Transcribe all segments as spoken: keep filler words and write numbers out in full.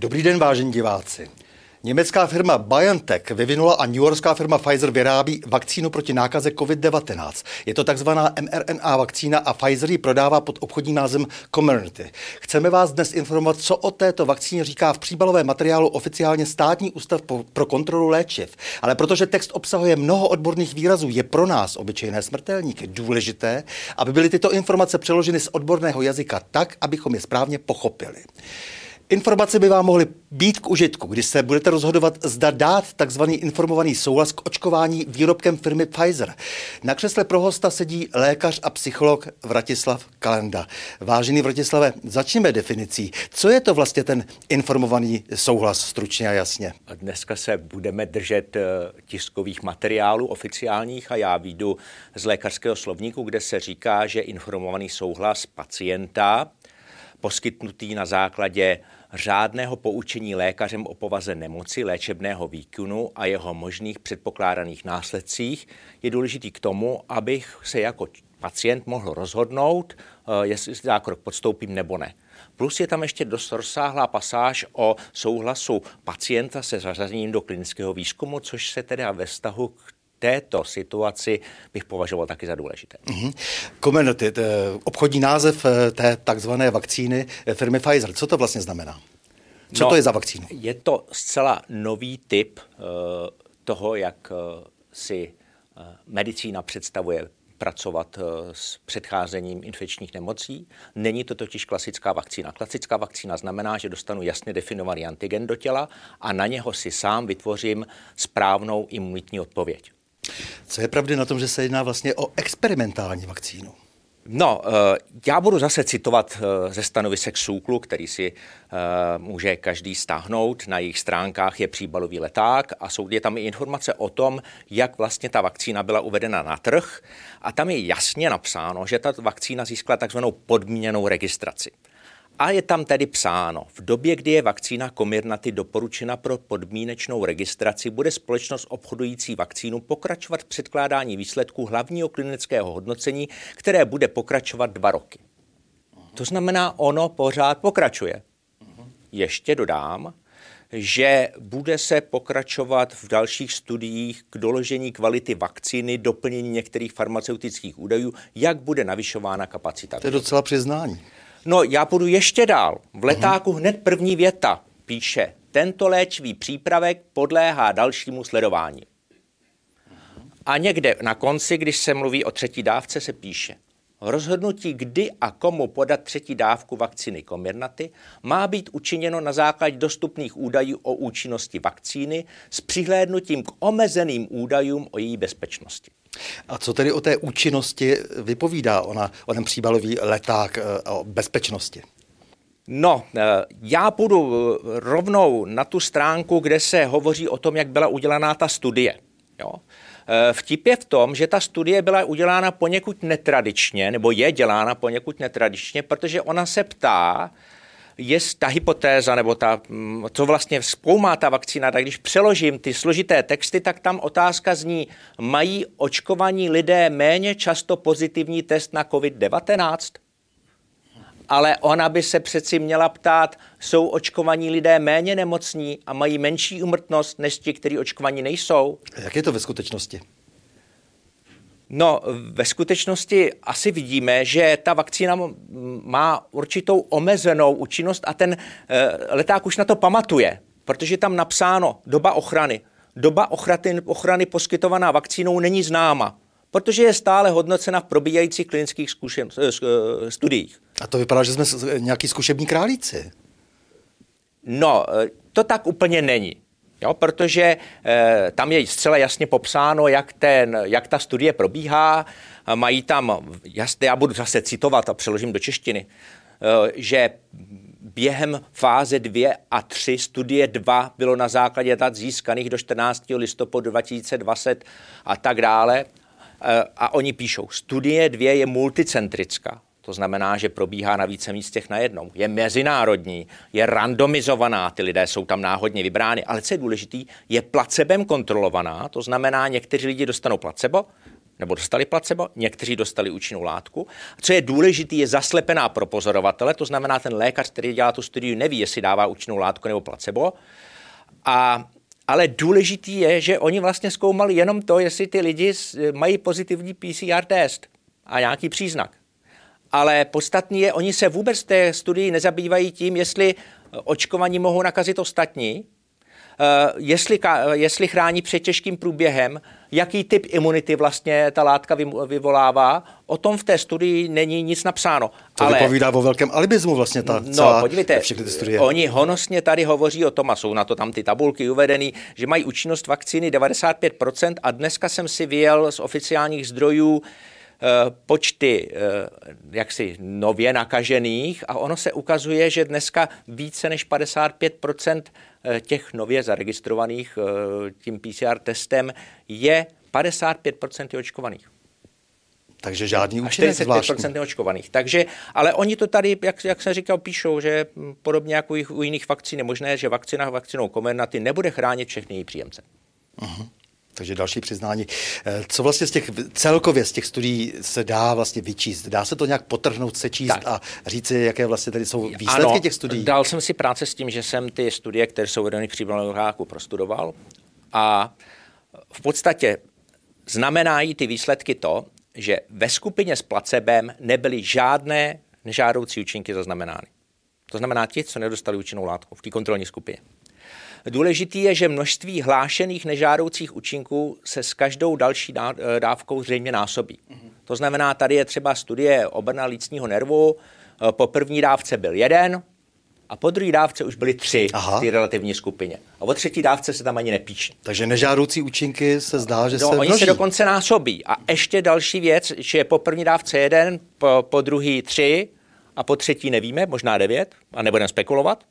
Dobrý den, vážení diváci. Německá firma BioNTech vyvinula a newyorská firma Pfizer vyrábí vakcínu proti nákaze covid devatenáct. Je to takzvaná mRNA vakcína a Pfizer ji prodává pod obchodním názvem Comirnaty. Chceme vás dnes informovat, co o této vakcíně říká v příbalovém materiálu oficiálně Státní ústav pro kontrolu léčiv. Ale protože text obsahuje mnoho odborných výrazů, je pro nás, obyčejné smrtelníky, důležité, aby byly tyto informace přeloženy z odborného jazyka tak, abychom je správně pochopili. Informace by vám mohly být k užitku, když se budete rozhodovat, zda dát takzvaný informovaný souhlas k očkování výrobkem firmy Pfizer. Na křesle pro hosta sedí lékař a psycholog Vratislav Kalenda. Vážený Vratislave, začněme definicí. Co je to vlastně ten informovaný souhlas, stručně a jasně? Dneska se budeme držet tiskových materiálů oficiálních a já vyjdu z lékařského slovníku, kde se říká, že informovaný souhlas pacienta poskytnutý na základě řádného poučení lékařem o povaze nemoci, léčebného výkonu a jeho možných předpokládaných následcích je důležitý k tomu, abych se jako pacient mohl rozhodnout, jestli zákrok podstoupím nebo ne. Plus je tam ještě dost rozsáhlá pasáž o souhlasu pacienta se zařazením do klinického výzkumu, což se teda ve vztahu k této situaci bych považoval taky za důležité. Mm-hmm. Comirnaty, obchodní název té takzvané vakcíny firmy Pfizer, co to vlastně znamená? Co no, to je za vakcínu? Je to zcela nový typ uh, toho, jak uh, si uh, medicína představuje pracovat s předcházením infekčních nemocí. Není to totiž klasická vakcína. Klasická vakcína znamená, že dostanu jasně definovaný antigen do těla a na něho si sám vytvořím správnou imunitní odpověď. Co je pravdy na tom, že se jedná vlastně o experimentální vakcínu? No, já budu zase citovat ze stanovisek SÚKLu, který si může každý stáhnout. Na jejich stránkách je příbalový leták a jsou tam i informace o tom, jak vlastně ta vakcína byla uvedena na trh. A tam je jasně napsáno, že ta vakcína získala takzvanou podmíněnou registraci. A je tam tedy psáno, v době, kdy je vakcína Comirnaty doporučena pro podmínečnou registraci, bude společnost obchodující vakcínu pokračovat v předkládání výsledků hlavního klinického hodnocení, které bude pokračovat dva roky. To znamená, ono pořád pokračuje. Ještě dodám, že bude se pokračovat v dalších studiích k doložení kvality vakcíny, doplnění některých farmaceutických údajů, jak bude navyšována kapacita. To je docela přiznání. No, já půjdu ještě dál. V letáku hned první věta píše, tento léčivý přípravek podléhá dalšímu sledování. A někde na konci, když se mluví o třetí dávce, se píše, rozhodnutí, kdy a komu podat třetí dávku vakcíny Comirnaty, má být učiněno na základě dostupných údajů o účinnosti vakcíny s přihlédnutím k omezeným údajům o její bezpečnosti. A co tedy o té účinnosti vypovídá ona, onem příbalový leták o bezpečnosti? No, já půjdu rovnou na tu stránku, kde se hovoří o tom, jak byla udělaná ta studie. Jo? Vtip je v tom, že ta studie byla udělána poněkud netradičně, nebo je dělána poněkud netradičně, protože ona se ptá, jest ta hypotéza, nebo ta, co vlastně zkoumá ta vakcína, tak když přeložím ty složité texty, tak tam otázka zní, mají očkovaní lidé méně často pozitivní test na covid devatenáct? Ale ona by se přeci měla ptát, jsou očkovaní lidé méně nemocní a mají menší úmrtnost než ti, kteří očkovaní nejsou? Jak je to ve skutečnosti? No, ve skutečnosti asi vidíme, že ta vakcína má určitou omezenou účinnost a ten leták už na to pamatuje, protože tam napsáno doba ochrany. Doba ochrany, ochrany poskytovaná vakcínou není známa, protože je stále hodnocena v probíhajících klinických zkušen, studiích. A to vypadá, že jsme nějaký zkušební králíci. No, to tak úplně není. Jo, protože e, tam je zcela jasně popsáno, jak, ten, jak ta studie probíhá. Mají tam, jasně, já budu zase citovat a přeložím do češtiny, e, že během fáze dvě a tři studie dva bylo na základě dat získaných do čtrnáctého listopadu dva tisíce dvacet a tak dále. E, a oni píšou, studie dva je multicentrická. To znamená, že probíhá na více místech najednou. Je mezinárodní, je randomizovaná, ty lidé jsou tam náhodně vybrány, ale co je důležitý, je placebem kontrolovaná, to znamená, někteří lidi dostanou placebo, nebo dostali placebo, někteří dostali účinnou látku. Co je důležité, je zaslepená pro pozorovatele, to znamená, ten lékař, který dělá tu studii, neví, jestli dává účinnou látku nebo placebo. A ale důležitý je, že oni vlastně zkoumali jenom to, jestli ty lidi mají pozitivní P C R test a nějaký příznak. Ale podstatný je, oni se vůbec té studii nezabývají tím, jestli očkovaní mohou nakazit ostatní, jestli, jestli chrání před těžkým průběhem, jaký typ imunity vlastně ta látka vyvolává. O tom v té studii není nic napsáno. To ale vypovídá o velkém alibismu vlastně ta celá, no, podívejte, všechny ty studie. Oni honosně tady hovoří o tom, a jsou na to tam ty tabulky uvedený, že mají účinnost vakcíny devadesát pět procent a dneska jsem si vyjel z oficiálních zdrojů počty jaksi nově nakažených a ono se ukazuje, že dneska více než padesát pět procent těch nově zaregistrovaných tím P C R testem je padesát pět procent očkovaných. Takže žádný účinek zvláštní. čtyřicet pět procent očkovaných. Takže, ale oni to tady, jak, jak jsem říkal, píšou, že podobně jako u jiných vakcín je možné, že vakcina vakcinou Comirnaty nebude chránit všechny její příjemce. Uh-huh. Takže další přiznání. Co vlastně z těch, celkově z těch studií se dá vlastně vyčíst? Dá se to nějak potrhnout, sečíst tak a říct, jaké vlastně tady jsou výsledky ano, těch studií? Dal jsem si práce s tím, že jsem ty studie, které jsou vedeny v příběhu, prostudoval a v podstatě znamenají ty výsledky to, že ve skupině s placebem nebyly žádné nežádoucí účinky zaznamenány. To znamená ti, co nedostali účinnou látku v té kontrolní skupině. Důležitý je, že množství hlášených nežádoucích účinků se s každou další dávkou zřejmě násobí. To znamená, tady je třeba studie obrna lícního nervu, po první dávce byl jeden a po druhé dávce už byly tři v té relativní skupině. A o třetí dávce se tam ani nepíše. Takže nežádoucí účinky se zdá, že no, se množí. Oni se dokonce násobí. A ještě další věc, že po první dávce jeden, po, po druhý tři a po třetí nevíme, možná devět a nebudeme spekulovat.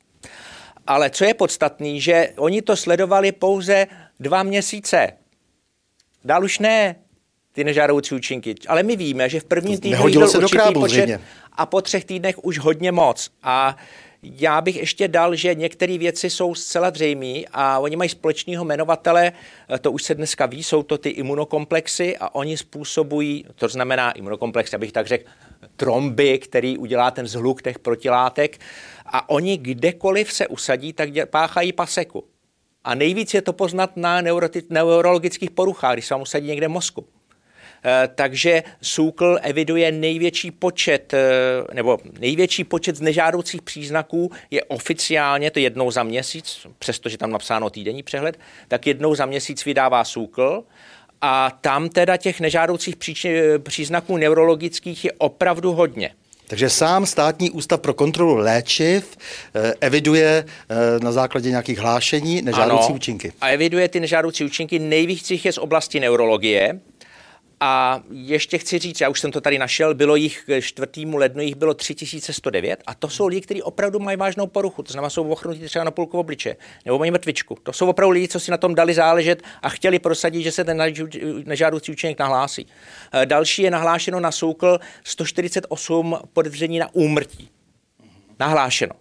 Ale co je podstatný, že oni to sledovali pouze dva měsíce. Dál už ne ty nežádoucí účinky. Ale my víme, že v prvním týdnu byl určitý krábu, počet zřejmě. A po třech týdnech už hodně moc. A já bych ještě dal, že některé věci jsou zcela zřejmé a oni mají společného jmenovatele, to už se dneska ví, jsou to ty imunokomplexy a oni způsobují, to znamená imunokomplex, abych tak řekl, tromby, který udělá ten zhluk těch protilátek a oni kdekoliv se usadí, tak dě, páchají paseku. A nejvíc je to poznat na neuroti, neurologických poruchách, když se vám usadí někde v mozku. Takže SÚKL eviduje největší počet, nebo největší počet z nežádoucích příznaků je oficiálně, to jednou za měsíc, přestože tam napsáno týdenní přehled, tak jednou za měsíc vydává SÚKL a tam teda těch nežádoucích příčin, příznaků neurologických je opravdu hodně. Takže sám Státní ústav pro kontrolu léčiv eviduje na základě nějakých hlášení nežádoucí ano, účinky. A eviduje ty nežádoucí účinky, nejvíc jich je z oblasti neurologie. A ještě chci říct, já už jsem to tady našel, bylo jich k čtvrtému lednu jich bylo tři tisíce sto devět a to jsou lidi, kteří opravdu mají vážnou poruchu, to znamená, jsou ochrnutí třeba na půlku obliče nebo mají mrtvičku. To jsou opravdu lidi, co si na tom dali záležet a chtěli prosadit, že se ten nežádoucí účinek nahlásí. Další je nahlášeno na SÚKL sto čtyřicet osm podezření na úmrtí. Nahlášeno.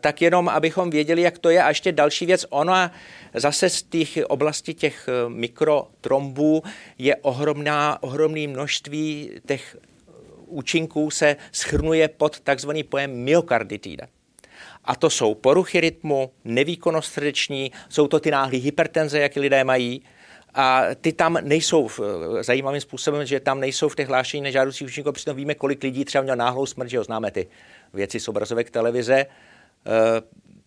Tak jenom, abychom věděli, jak to je. A ještě další věc, ona zase z těch oblasti těch mikrotrombů je ohromná, ohromné množství těch účinků se schrnuje pod takzvaný pojem myokarditída. A to jsou poruchy rytmu, nevýkonnost srdeční, jsou to ty náhlé hypertenze, jaké lidé mají. A ty tam nejsou zajímavým způsobem, že tam nejsou v těch hlášení nežádoucích účinků, přitom víme, kolik lidí třeba měl náhlou smrt, že známe ty věci z obrazovek televize.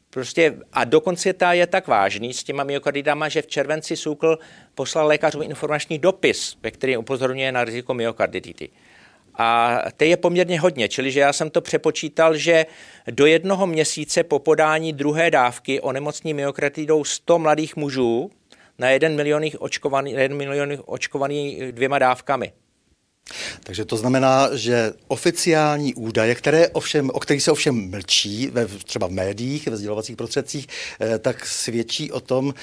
Prostě a dokonce ta je tak vážný s těma myokarditama, že v červenci SÚKL poslal lékařům informační dopis, ve kterém upozorňuje na riziko myokarditidy. A to je poměrně hodně, čili že já jsem to přepočítal, že do jednoho měsíce po podání druhé dávky onemocní myokarditidou sto mladých mužů na jeden milion očkovaných, očkovaný dvěma dávkami. Takže to znamená, že oficiální údaje, které ovšem, o kterých se ovšem mlčí, ve, třeba v médiích, ve sdělovacích prostředcích, tak svědčí o tom,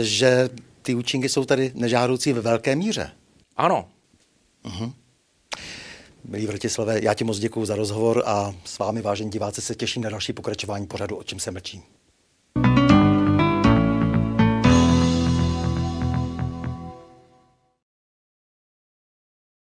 že ty účinky jsou tady nežádoucí ve velké míře. Ano. Uh-huh. Milí Vratislave, já ti moc děkuju za rozhovor a s vámi, vážení diváci, se těším na další pokračování pořadu O čem se mlčí.